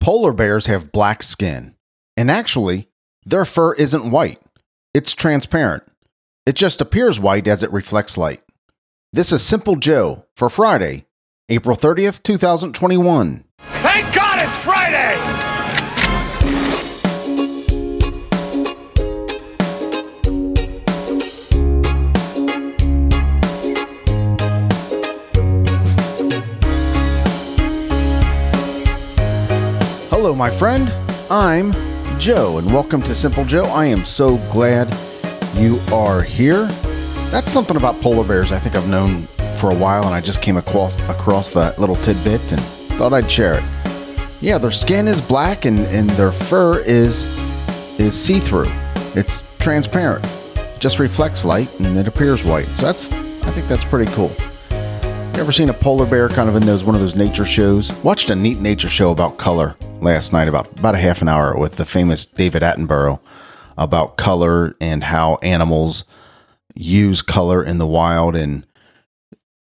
Polar bears have black skin, and actually, their fur isn't white. It's transparent. It just appears white as it reflects light. This is Simple Joe for Friday, April 30th, 2021. Thank God it's Friday! Hello, my friend. I'm Joe, and welcome to Simple Joe. I am so glad you are here. That's something about polar bears I think I've known for a while, and I just came across that little tidbit and thought I'd share it. Yeah, their skin is black, and their fur is see-through. It's transparent. It just reflects light, and it appears white. So I think that's pretty cool. You ever seen a polar bear kind of in those one of those nature shows? Watched a neat nature show about color last night, about a half an hour with the famous David Attenborough about color and how animals use color in the wild and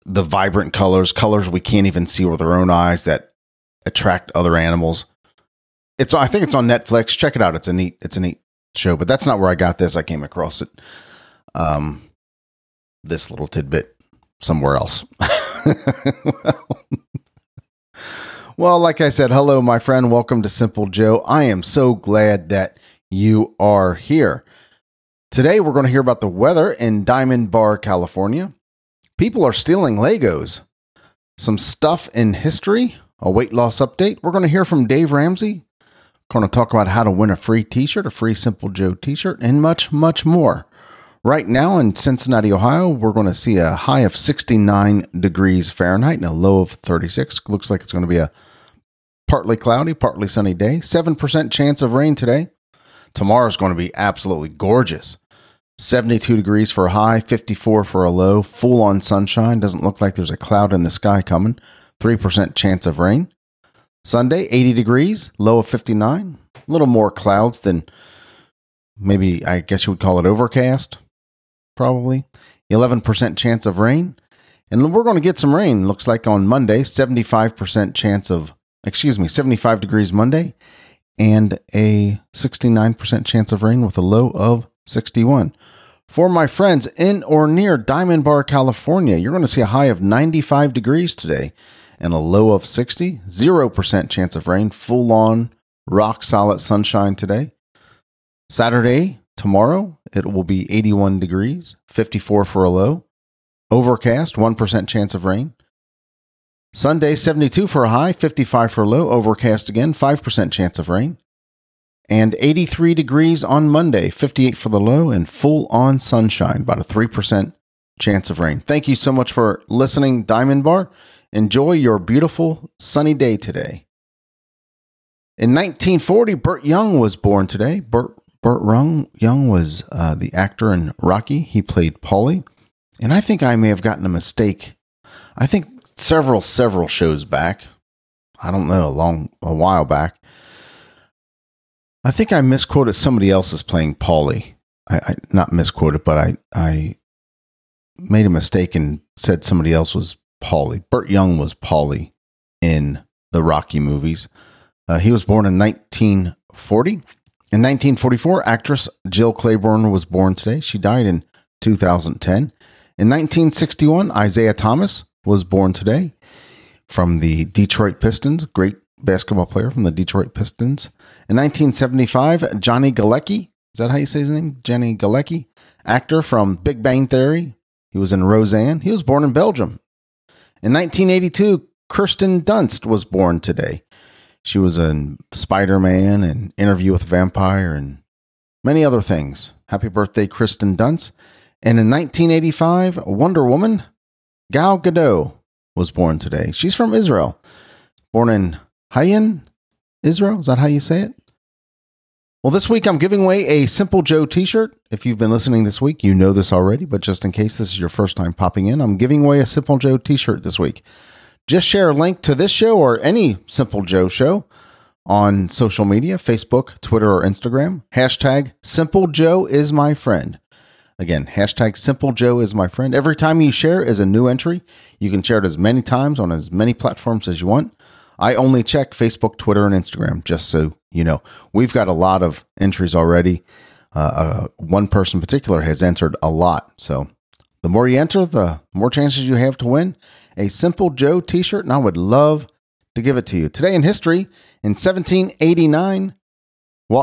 the vibrant colors we can't even see with our own eyes that attract other animals. I think it's on Netflix. Check it out. It's a neat show, but that's not where I got this. I came across it. This little tidbit somewhere else. Well, like I said, hello, my friend. Welcome to Simple Joe. I am so glad that you are here. Today, we're going to hear about the weather in Diamond Bar, California. People are stealing Legos. Some stuff in history. A weight loss update. We're going to hear from Dave Ramsey. We're going to talk about how to win a free t-shirt, a free Simple Joe t-shirt, and much, much more. Right now in Cincinnati, Ohio, we're going to see a high of 69 degrees Fahrenheit and a low of 36. Looks like it's going to be a partly cloudy, partly sunny day. 7% chance of rain today. Tomorrow's going to be absolutely gorgeous. 72 degrees for a high, 54 for a low. Full on sunshine. Doesn't look like there's a cloud in the sky coming. 3% chance of rain. Sunday, 80 degrees, low of 59. A little more clouds than maybe I guess you would call it overcast. Probably 11% chance of rain, and we're going to get some rain. Looks like on Monday, 75 degrees Monday and a 69% chance of rain with a low of 61. For my friends in or near Diamond Bar, California, you're going to see a high of 95 degrees today and a low of 60, 0% chance of rain, full on rock solid sunshine today. Saturday, tomorrow, it will be 81 degrees, 54 for a low, overcast, 1% chance of rain. Sunday, 72 for a high, 55 for a low, overcast again, 5% chance of rain. And 83 degrees on Monday, 58 for the low, and full on sunshine, about a 3% chance of rain. Thank you so much for listening, Diamond Bar. Enjoy your beautiful sunny day today. In 1940, Burt Young was born today. Burt Young was the actor in Rocky. He played Paulie. And I think I may have gotten a mistake. I think several shows back. I don't know, a while back. I think I misquoted somebody else as playing Paulie. I not misquoted, but I made a mistake and said somebody else was Paulie. Burt Young was Paulie in the Rocky movies. He was born in 1940. In 1944, actress Jill Claiborne was born today. She died in 2010. In 1961, Isaiah Thomas was born today from the Detroit Pistons, great basketball player from the Detroit Pistons. In 1975, Johnny Galecki, is that how you say his name? Johnny Galecki, actor from Big Bang Theory. He was in Roseanne. He was born in Belgium. In 1982, Kirsten Dunst was born today. She was in Spider-Man and Interview with a Vampire and many other things. Happy birthday, Kirsten Dunst. And in 1985, Wonder Woman Gal Gadot was born today. She's from Israel. Born in Haiyan, Israel. Is that how you say it? Well, this week I'm giving away a Simple Joe t-shirt. If you've been listening this week, you know this already. But just in case this is your first time popping in, I'm giving away a Simple Joe t-shirt this week. Just share a link to this show or any Simple Joe show on social media, Facebook, Twitter, or Instagram. Hashtag Simple Joe is my friend. Again, hashtag Simple Joe is my friend. Every time you share is a new entry. You can share it as many times on as many platforms as you want. I only check Facebook, Twitter, and Instagram, just so you know. We've got a lot of entries already. One person in particular has entered a lot. So the more you enter, the more chances you have to win a Simple Joe t-shirt, and I would love to give it to you. Today in history, in 1789,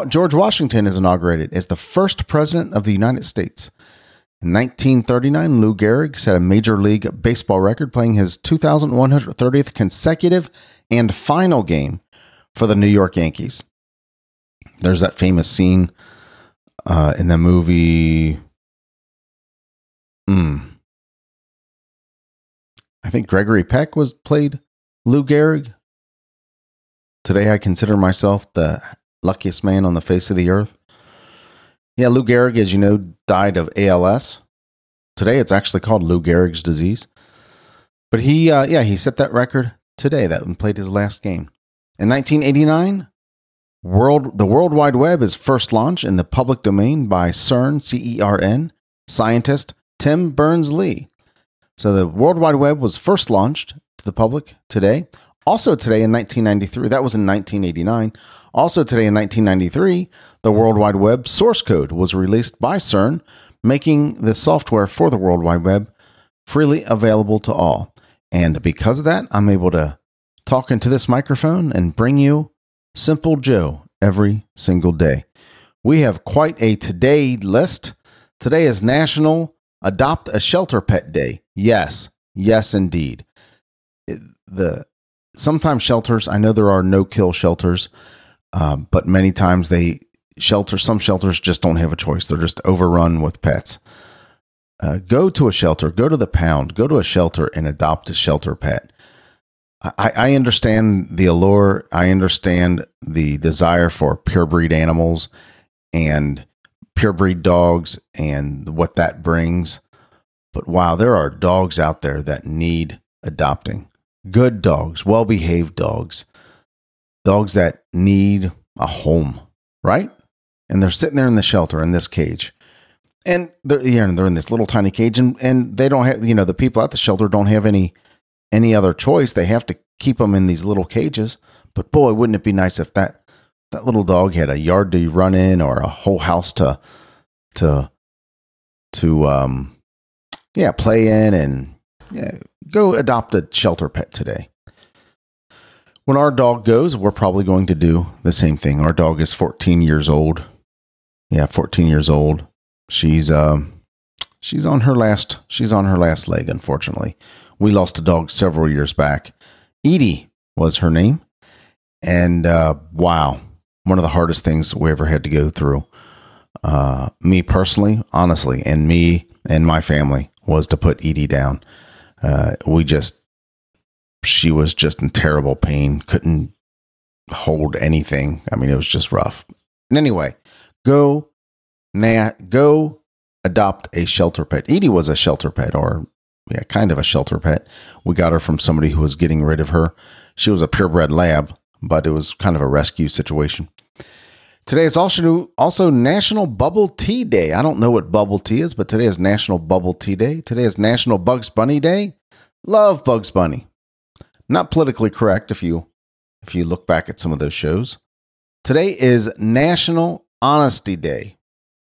George Washington is inaugurated as the first president of the United States. In 1939, Lou Gehrig set a Major League Baseball record, playing his 2,130th consecutive and final game for the New York Yankees. There's that famous scene in the movie, I think Gregory Peck played Lou Gehrig. Today I consider myself the luckiest man on the face of the earth. Yeah, Lou Gehrig, as you know, died of ALS. Today it's actually called Lou Gehrig's disease. But he set that record today, that one, played his last game. In 1989, the World Wide Web is first launched in the public domain by CERN, C-E-R-N, scientist Tim Berners-Lee. So the World Wide Web was first launched to the public today. Also today in 1993, that was in 1989. Also today in 1993, the World Wide Web source code was released by CERN, making the software for the World Wide Web freely available to all. And because of that, I'm able to talk into this microphone and bring you Simple Joe every single day. We have quite a today list. Today is National Adopt a Shelter Pet Day. Yes, indeed. Sometimes shelters, I know there are no-kill shelters, but many times some shelters just don't have a choice. They're just overrun with pets. Go to a shelter, go to the pound, go to a shelter and adopt a shelter pet. I understand the allure. I understand the desire for pure breed animals and pure breed dogs and what that brings. But wow, there are dogs out there that need adopting. Good dogs, well-behaved dogs, dogs that need a home, right? And they're sitting there in the shelter in this cage, and they're in this little tiny cage, and they don't have, the people at the shelter don't have any other choice. They have to keep them in these little cages. But boy, wouldn't it be nice if that little dog had a yard to run in or a whole house to play in and. Yeah, go adopt a shelter pet today. When our dog goes, we're probably going to do the same thing. Our dog is 14 years old. Yeah, 14 years old. She's on her last leg, unfortunately. We lost a dog several years back. Edie was her name. And wow, one of the hardest things we ever had to go through. Me personally, honestly, and me and my family, was to put Edie down. She was just in terrible pain, couldn't hold anything. I mean, it was just rough. And anyway, go adopt a shelter pet. Edie was a shelter pet, or kind of a shelter pet. We got her from somebody who was getting rid of her. She was a purebred lab, but it was kind of a rescue situation. Today is also National Bubble Tea Day. I don't know what bubble tea is, but today is National Bubble Tea Day. Today is National Bugs Bunny Day. Love Bugs Bunny. Not politically correct if you look back at some of those shows. Today is National Honesty Day.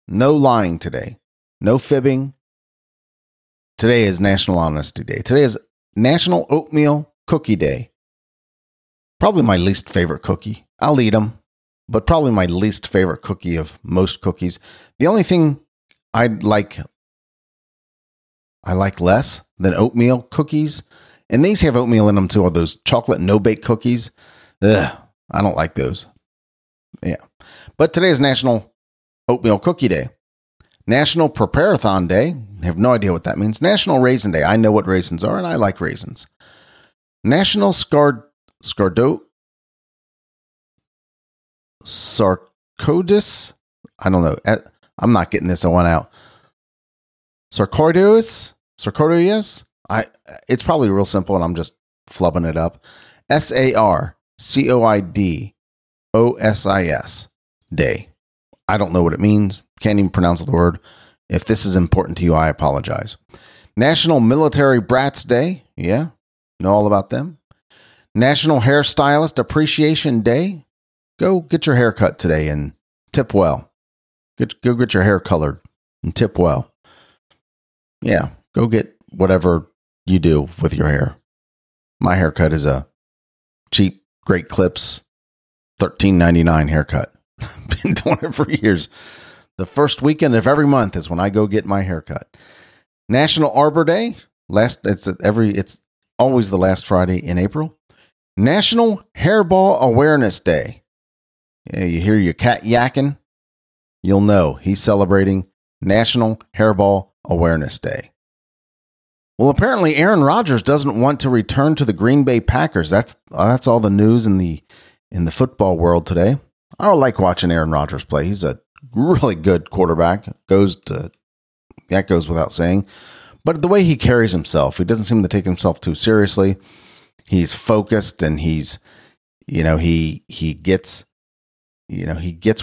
No lying today. No fibbing. Today is National Honesty Day. Today is National Oatmeal Cookie Day. Probably my least favorite cookie. I'll eat them, but probably my least favorite cookie of most cookies. The only thing I like less than oatmeal cookies, and these have oatmeal in them too, are those chocolate no-bake cookies. Ugh, I don't like those. Yeah. But today is National Oatmeal Cookie Day. National Preparathon Day. I have no idea what that means. National Raisin Day. I know what raisins are, and I like raisins. National Sarcoidosis? I don't know. I'm not getting this one out. Sarcoidosis? It's probably real simple, and I'm just flubbing it up. SARCOIDOSIS Day. I don't know what it means. Can't even pronounce the word. If this is important to you, I apologize. National Military Brats Day. Yeah, know all about them. National Hairstylist Appreciation Day. Go get your hair cut today and tip well. Go get your hair colored and tip well. Yeah, go get whatever you do with your hair. My haircut is a cheap Great Clips $13.99 haircut. Been doing it for years. The first weekend of every month is when I go get my haircut. National Arbor Day. It's always the last Friday in April. National Hairball Awareness Day. Yeah, you hear your cat yakking, you'll know he's celebrating National Hairball Awareness Day. Well, apparently Aaron Rodgers doesn't want to return to the Green Bay Packers. That's all the news in the football world today. I don't like watching Aaron Rodgers play. He's a really good quarterback. That goes without saying. But the way he carries himself, he doesn't seem to take himself too seriously. He's focused, and he gets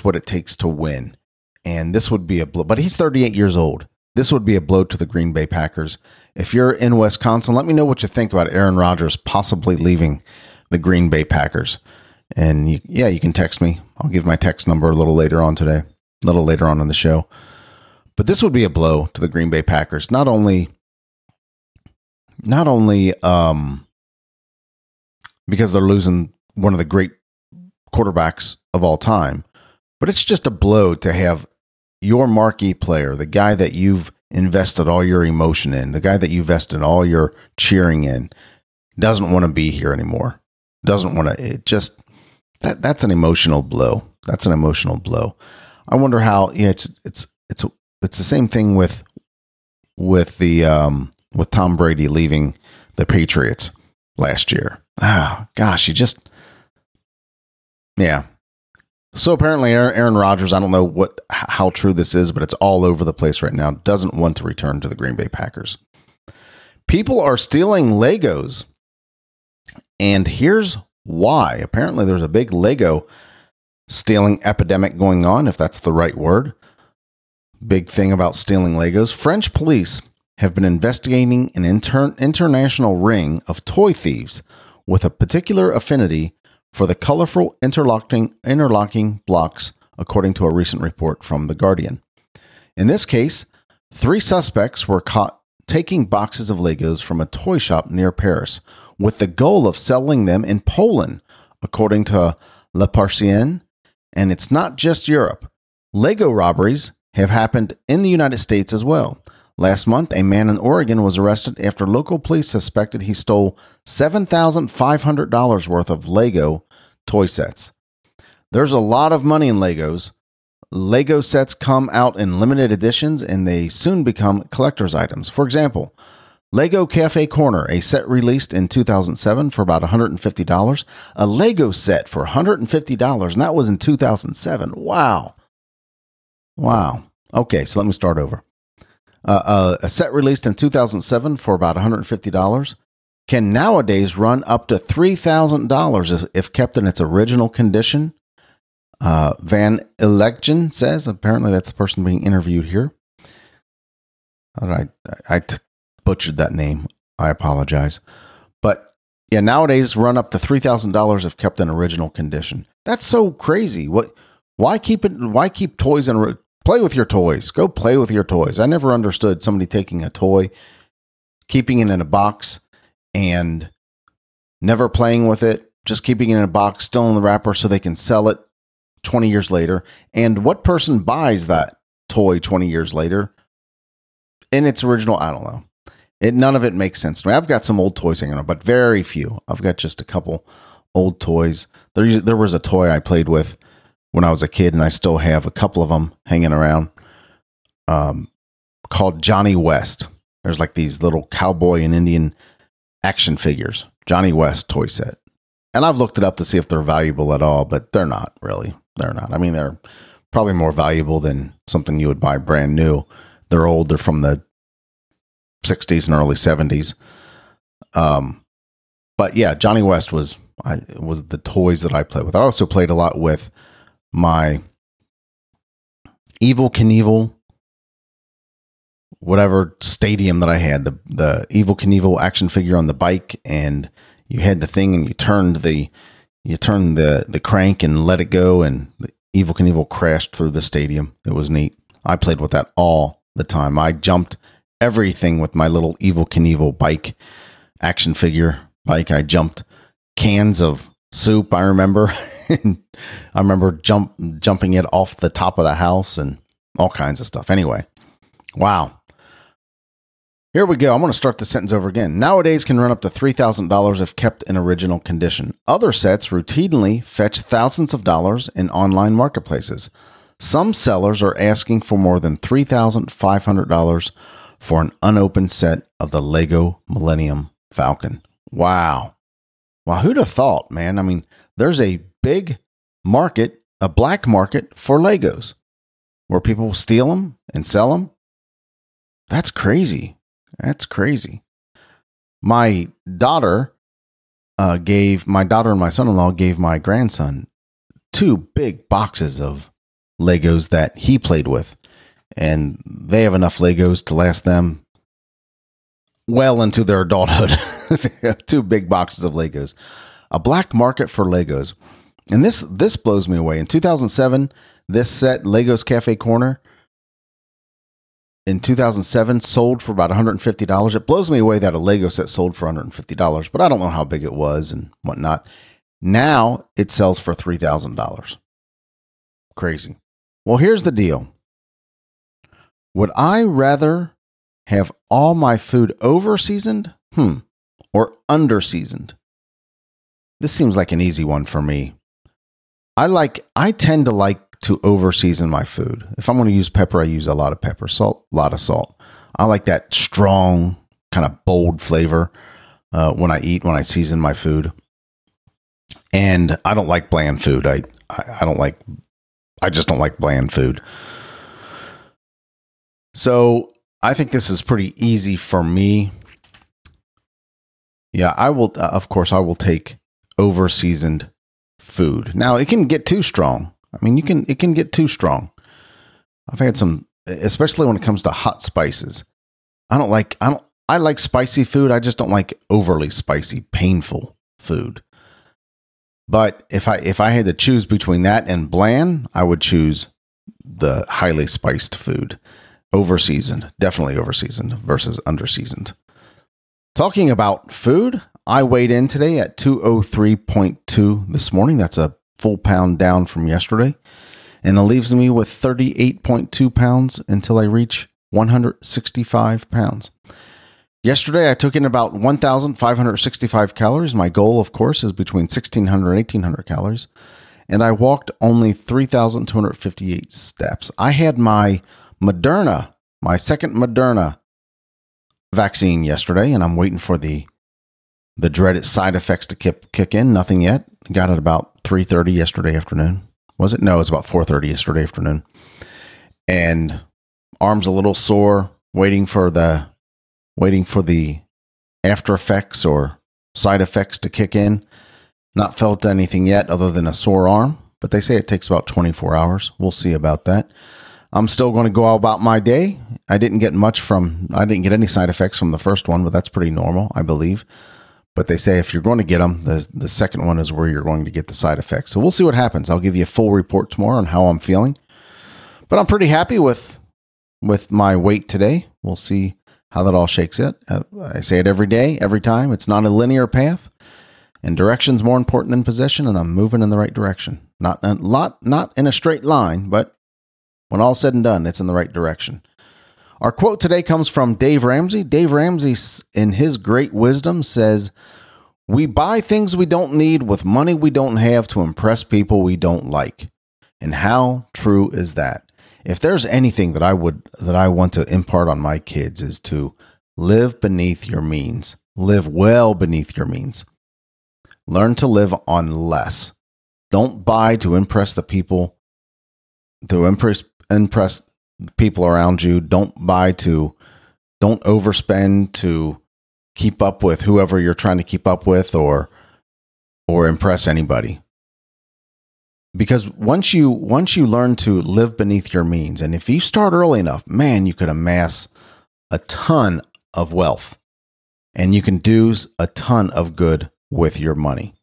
what it takes to win. And this would be a blow. But he's 38 years old. This would be a blow to the Green Bay Packers. If you're in Wisconsin, let me know what you think about Aaron Rodgers possibly leaving the Green Bay Packers. And you can text me. I'll give my text number a little later on today, a little later on in the show. But this would be a blow to the Green Bay Packers. Not only because they're losing one of the great quarterbacks of all time, but it's just a blow to have your marquee player, the guy that you've invested all your emotion in, the guy that you've vested all your cheering in, doesn't want to be here anymore. That's an emotional blow. I wonder how. Yeah, it's the same thing with Tom Brady leaving the Patriots last year. Oh gosh, yeah. So apparently Aaron Rodgers, I don't know how true this is, but it's all over the place right now, doesn't want to return to the Green Bay Packers. People are stealing Legos, and here's why. Apparently there's a big Lego stealing epidemic going on, if that's the right word. Big thing about stealing Legos. French police have been investigating an international ring of toy thieves with a particular affinity for the colorful interlocking blocks, according to a recent report from The Guardian. In this case, 3 suspects were caught taking boxes of Legos from a toy shop near Paris with the goal of selling them in Poland, according to Le Parisien. And it's not just Europe. Lego robberies have happened in the United States as well. Last month, a man in Oregon was arrested after local police suspected he stole $7,500 worth of Lego toy sets. There's a lot of money in Legos. Lego sets come out in limited editions, and they soon become collector's items. For example, Lego Cafe Corner, a set released in 2007 for about $150. A Lego set for $150, and that was in 2007. Wow. Okay, so let me start over. A set released in 2007 for about $150 can nowadays run up to $3,000 if kept in its original condition. Van Election says, apparently that's the person being interviewed here. All right, I butchered that name. I apologize. But yeah, nowadays run up to $3,000 if kept in original condition. That's so crazy. Why keep toys in? Play with your toys. Go play with your toys. I never understood somebody taking a toy, keeping it in a box, and never playing with it, just keeping it in a box, still in the wrapper so they can sell it 20 years later. And what person buys that toy 20 years later in its original? I don't know. None of it makes sense to me. I've got some old toys hanging on, but very few. I've got just a couple old toys. There was a toy I played with when I was a kid, and I still have a couple of them hanging around, called Johnny West. There's like these little cowboy and Indian action figures, Johnny West toy set. And I've looked it up to see if they're valuable at all, but they're not really. They're not. I mean, they're probably more valuable than something you would buy brand new. They're old. They're from the 60s and early 70s. But yeah, Johnny West was the toys that I played with. I also played a lot with my Evel Knievel, whatever stadium that I had, the Evel Knievel action figure on the bike, and you had the thing and you turned the crank and let it go, and the Evel Knievel crashed through the stadium. It was neat. I played with that all the time. I jumped everything with my little Evel Knievel bike, action figure bike. I jumped cans of soup, I remember. I remember jumping it off the top of the house and all kinds of stuff. Anyway, wow. Here we go. I'm going to start the sentence over again. Nowadays can run up to $3,000 if kept in original condition. Other sets routinely fetch thousands of dollars in online marketplaces. Some sellers are asking for more than $3,500 for an unopened set of the LEGO Millennium Falcon. Wow. Well, who'd have thought, man? I mean, there's a big market, a black market for Legos where people steal them and sell them. That's crazy. That's crazy. My daughter and my son-in-law gave my grandson two big boxes of Legos that he played with, and they have enough Legos to last them well into their adulthood. Two big boxes of Legos. A black market for Legos. And this blows me away. In 2007, this set, Lego Cafe Corner, in 2007 sold for about $150. It blows me away that a Lego set sold for $150, but I don't know how big it was and whatnot. Now it sells for $3,000. Crazy. Well, here's the deal. Would I rather have all my food over-seasoned or under-seasoned? This seems like an easy one for me. I tend to like to over-season my food. If I'm going to use pepper, I use a lot of pepper, salt, a lot of salt. I like that strong, kind of bold flavor when I season my food. And I don't like bland food. I just don't like bland food. So I think this is pretty easy for me. Yeah, I will take over-seasoned food. Now, it can get too strong. I mean, it can get too strong. I've had some, especially when it comes to hot spices. I like spicy food. I just don't like overly spicy, painful food. But if I had to choose between that and bland, I would choose the highly spiced food. Overseasoned, definitely overseasoned versus underseasoned. Talking about food, I weighed in today at 203.2 this morning. That's a full pound down from yesterday, and it leaves me with 38.2 pounds until I reach 165 pounds. Yesterday, I took in about 1,565 calories. My goal, of course, is between 1,600 and 1,800 calories, and I walked only 3,258 steps. I had my second Moderna vaccine yesterday, and I'm waiting for the dreaded side effects to kick in. Nothing yet. Got it about 3:30 yesterday afternoon. Was it? No, it was about 4:30 yesterday afternoon. And arms a little sore, waiting for the after effects or side effects to kick in. Not felt anything yet other than a sore arm, but they say it takes about 24 hours. We'll see about that. I'm still going to go out about my day. I didn't get any side effects from the first one, but that's pretty normal, I believe. But they say if you're going to get them, the second one is where you're going to get the side effects. So we'll see what happens. I'll give you a full report tomorrow on how I'm feeling. But I'm pretty happy with my weight today. We'll see how that all shakes out. I say it every day, every time. It's not a linear path. And direction's more important than position, and I'm moving in the right direction. Not in a straight line, but when all said and done, it's in the right direction. Our quote today comes from Dave Ramsey. Dave Ramsey, in his great wisdom, says, "We buy things we don't need with money we don't have to impress people we don't like." And how true is that? If there's anything that I want to impart on my kids is to live beneath your means. Live well beneath your means. Learn to live on less. Don't buy to impress the people, to impress people around you. Don't overspend to keep up with whoever you're trying to keep up with or impress anybody. Because once you learn to live beneath your means, and if you start early enough, man, you could amass a ton of wealth and you can do a ton of good with your money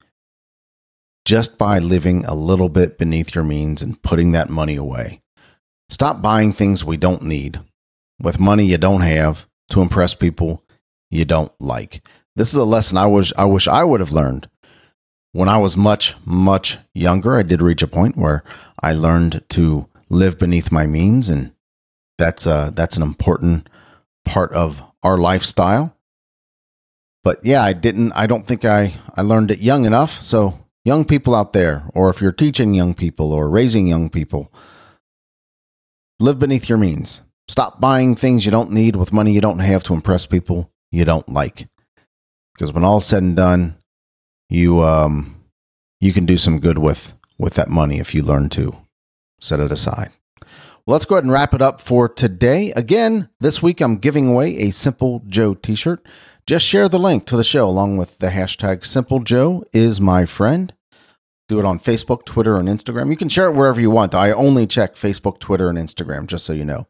just by living a little bit beneath your means and putting that money away. Stop buying things we don't need with money you don't have to impress people you don't like. This is a lesson I wish I would have learned when I was much, much younger. I did reach a point where I learned to live beneath my means, and that's an important part of our lifestyle. But yeah, I don't think I learned it young enough. So young people out there, or if you're teaching young people or raising young people, live beneath your means. Stop buying things you don't need with money you don't have to impress people you don't like. Because when all's said and done, you can do some good with that money if you learn to set it aside. Well, let's go ahead and wrap it up for today. Again, this week I'm giving away a Simple Joe t-shirt. Just share the link to the show along with the hashtag #SimpleJoeIsMyFriend. Do it on Facebook, Twitter, and Instagram. You can share it wherever you want. I only check Facebook, Twitter, and Instagram, just so you know.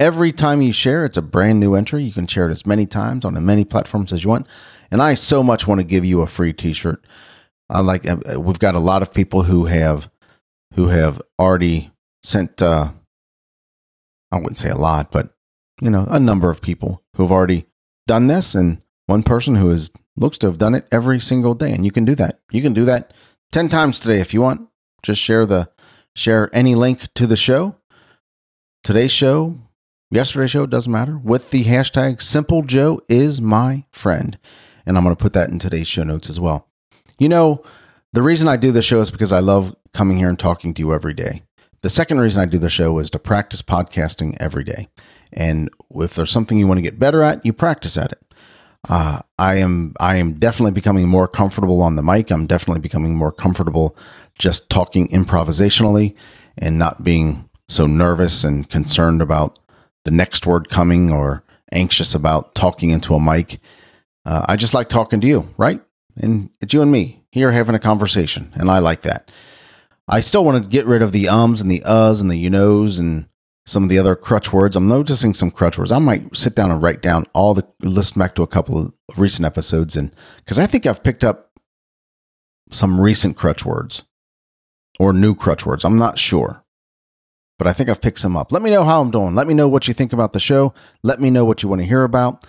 Every time you share, it's a brand new entry. You can share it as many times on as many platforms as you want. And I so much want to give you a free t-shirt. We've got a lot of people who have already sent, I wouldn't say a lot, but you know, a number of people who've already done this, and one person who looks to have done it every single day. And you can do that. You can do that 10 times today if you want. Just share any link to the show, today's show, yesterday's show, doesn't matter, with the hashtag #SimpleJoeIsMyFriend. And I'm going to put that in today's show notes as well. You know, the reason I do this show is because I love coming here and talking to you every day. The second reason I do the show is to practice podcasting every day. And if there's something you want to get better at, you practice at it. I am definitely becoming more comfortable on the mic. I'm definitely becoming more comfortable just talking improvisationally and not being so nervous and concerned about the next word coming or anxious about talking into a mic. I just like talking to you, right? And it's you and me here having a conversation, and I like that. I still want to get rid of the ums and the uhs and the you knows and some of the other crutch words. I'm noticing some crutch words. I might sit down and write down listen back to a couple of recent episodes, and because I think I've picked up some recent crutch words or new crutch words. I'm not sure, but I think I've picked some up. Let me know how I'm doing. Let me know what you think about the show. Let me know what you want to hear about.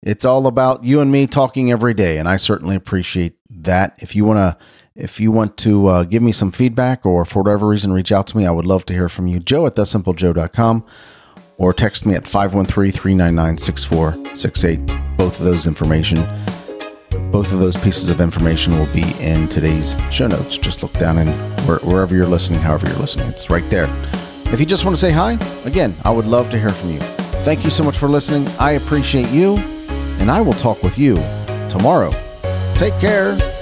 It's all about you and me talking every day, and I certainly appreciate that. If you want to give me some feedback or for whatever reason reach out to me, I would love to hear from you. Joe@thesimplejoe.com, or text me at 513-399-6468. Both of those pieces of information will be in today's show notes. Just look down and wherever you're listening, however you're listening, it's right there. If you just want to say hi, again, I would love to hear from you. Thank you so much for listening. I appreciate you, and I will talk with you tomorrow. Take care.